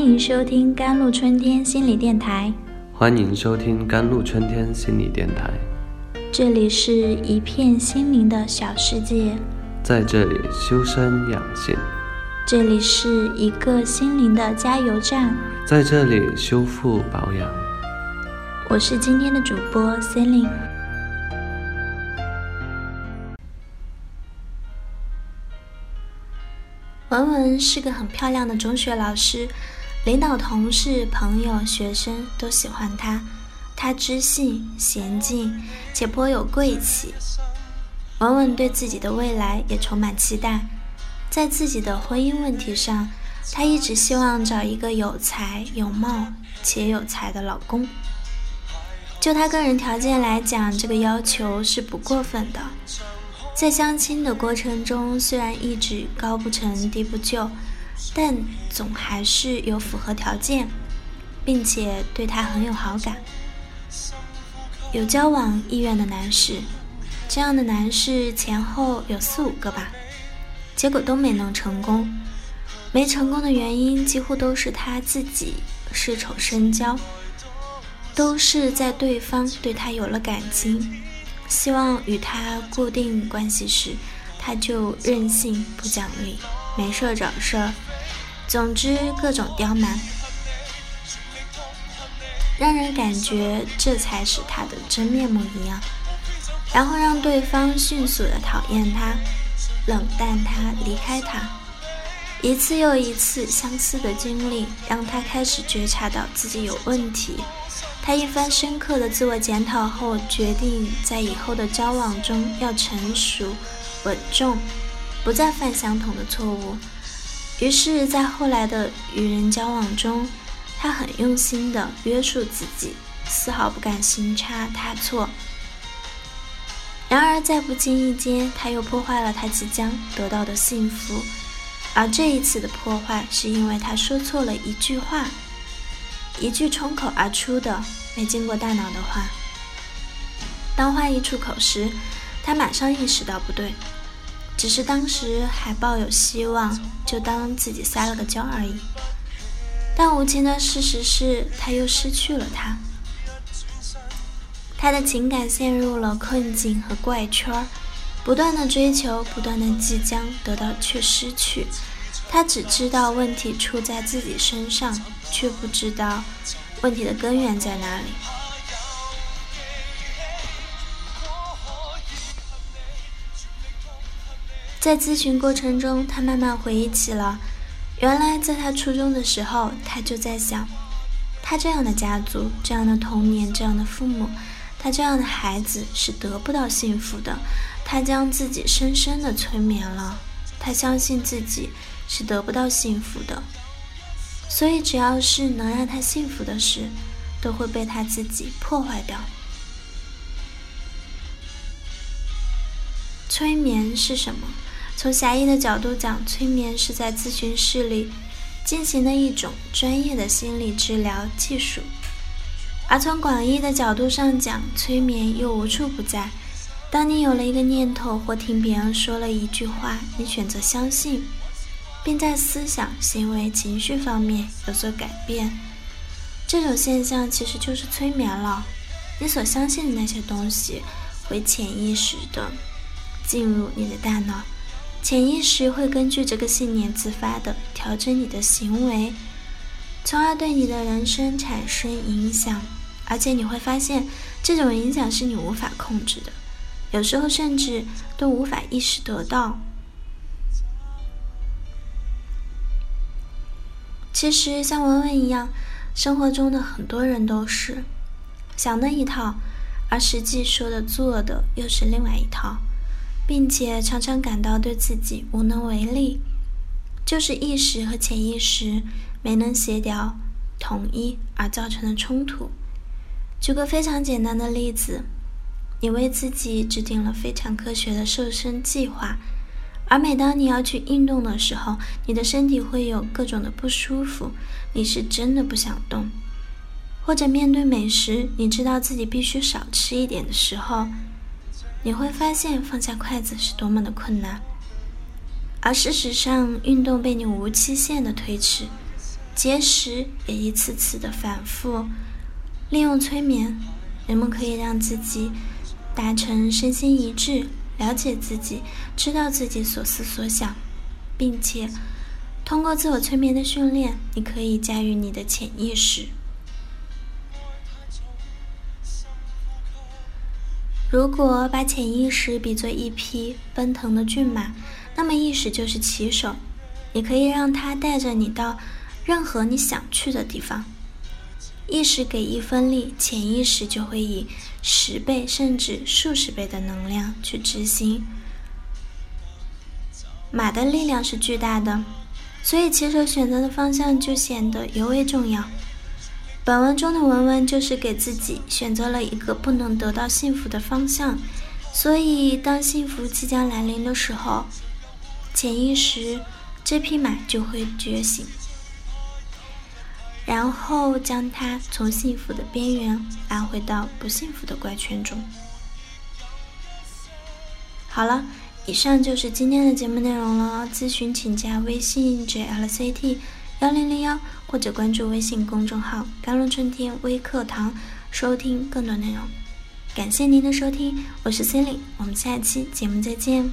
迎收听甘露春天心理电台。欢迎收听甘露春天心理电台。这里是一片心灵的小世界，在这里修身养性。这里是一个心灵的加油站，在这里修复保养。我是今天的主播 CinLin。文文是个很漂亮的中学老师，领导、同事、朋友、学生都喜欢他。他知性、娴静，且颇有贵气。文文对自己的未来也充满期待。在自己的婚姻问题上，他一直希望找一个有才、有貌且有才的老公。就他个人条件来讲，这个要求是不过分的。在相亲的过程中，虽然一直高不成低不就，但总还是有符合条件，并且对他很有好感，有交往意愿的男士，这样的男士前后有4-5个吧，结果都没能成功。没成功的原因几乎都是他自己恃宠生骄，都是在对方对他有了感情，希望与他固定关系时，他就任性不讲理，没事找事儿，总之各种刁蛮，让人感觉这才是他的真面目一样，然后让对方迅速的讨厌他，冷淡他，离开他。一次又一次相似的经历让他开始觉察到自己有问题。他一番深刻的自我检讨后，决定在以后的交往中要成熟稳重，不再犯相同的错误。于是在后来的与人交往中，他很用心的约束自己，丝毫不敢行差踏错。然而在不经意间，他又破坏了他即将得到的幸福，而这一次的破坏是因为他说错了一句话，一句冲口而出的没经过大脑的话。当话一出口时，他马上意识到不对，只是当时还抱有希望，就当自己撒了个娇而已。但无情的事实是，他又失去了他。他的情感陷入了困境和怪圈，不断的追求，不断的即将得到却失去。他只知道问题出在自己身上，却不知道问题的根源在哪里。在咨询过程中，他慢慢回忆起了，原来在他初中的时候，他就在想，他这样的家族，这样的童年，这样的父母，他这样的孩子是得不到幸福的。他将自己深深的催眠了，他相信自己是得不到幸福的，所以只要是能让他幸福的事，都会被他自己破坏掉。催眠是什么？从狭义的角度讲，催眠是在咨询室里进行的一种专业的心理治疗技术，而从广义的角度上讲，催眠又无处不在。当你有了一个念头，或听别人说了一句话，你选择相信，并在思想、行为、情绪方面有所改变，这种现象其实就是催眠了。你所相信的那些东西会潜意识的进入你的大脑，潜意识会根据这个信念自发的调整你的行为，从而对你的人生产生影响。而且你会发现，这种影响是你无法控制的，有时候甚至都无法意识得到。其实像文文一样，生活中的很多人都是想的一套，而实际说的做的又是另外一套，并且常常感到对自己无能为力，就是意识和潜意识没能协调统一而造成的冲突。举个非常简单的例子，你为自己制定了非常科学的瘦身计划，而每当你要去运动的时候，你的身体会有各种的不舒服，你是真的不想动。或者面对美食，你知道自己必须少吃一点的时候，你会发现放下筷子是多么的困难，而事实上运动被你无期限的推迟，节食也一次次的反复。利用催眠，人们可以让自己达成身心一致，了解自己，知道自己所思所想，并且通过自我催眠的训练，你可以驾驭你的潜意识。如果把潜意识比作一匹奔腾的骏马，那么意识就是骑手，你可以让它带着你到任何你想去的地方。意识给1分力，潜意识就会以10倍甚至数十倍的能量去执行。马的力量是巨大的，所以骑手选择的方向就显得尤为重要。本文中的文文就是给自己选择了一个不能得到幸福的方向，所以当幸福即将来临的时候，潜意识这匹马就会觉醒，然后将它从幸福的边缘拉回到不幸福的怪圈中。好了，以上就是今天的节目内容了。咨询请加微信 JLCT1001，或者关注微信公众号甘露春天微课堂，收听更多内容。感谢您的收听，我是CinLin，我们下期节目再见。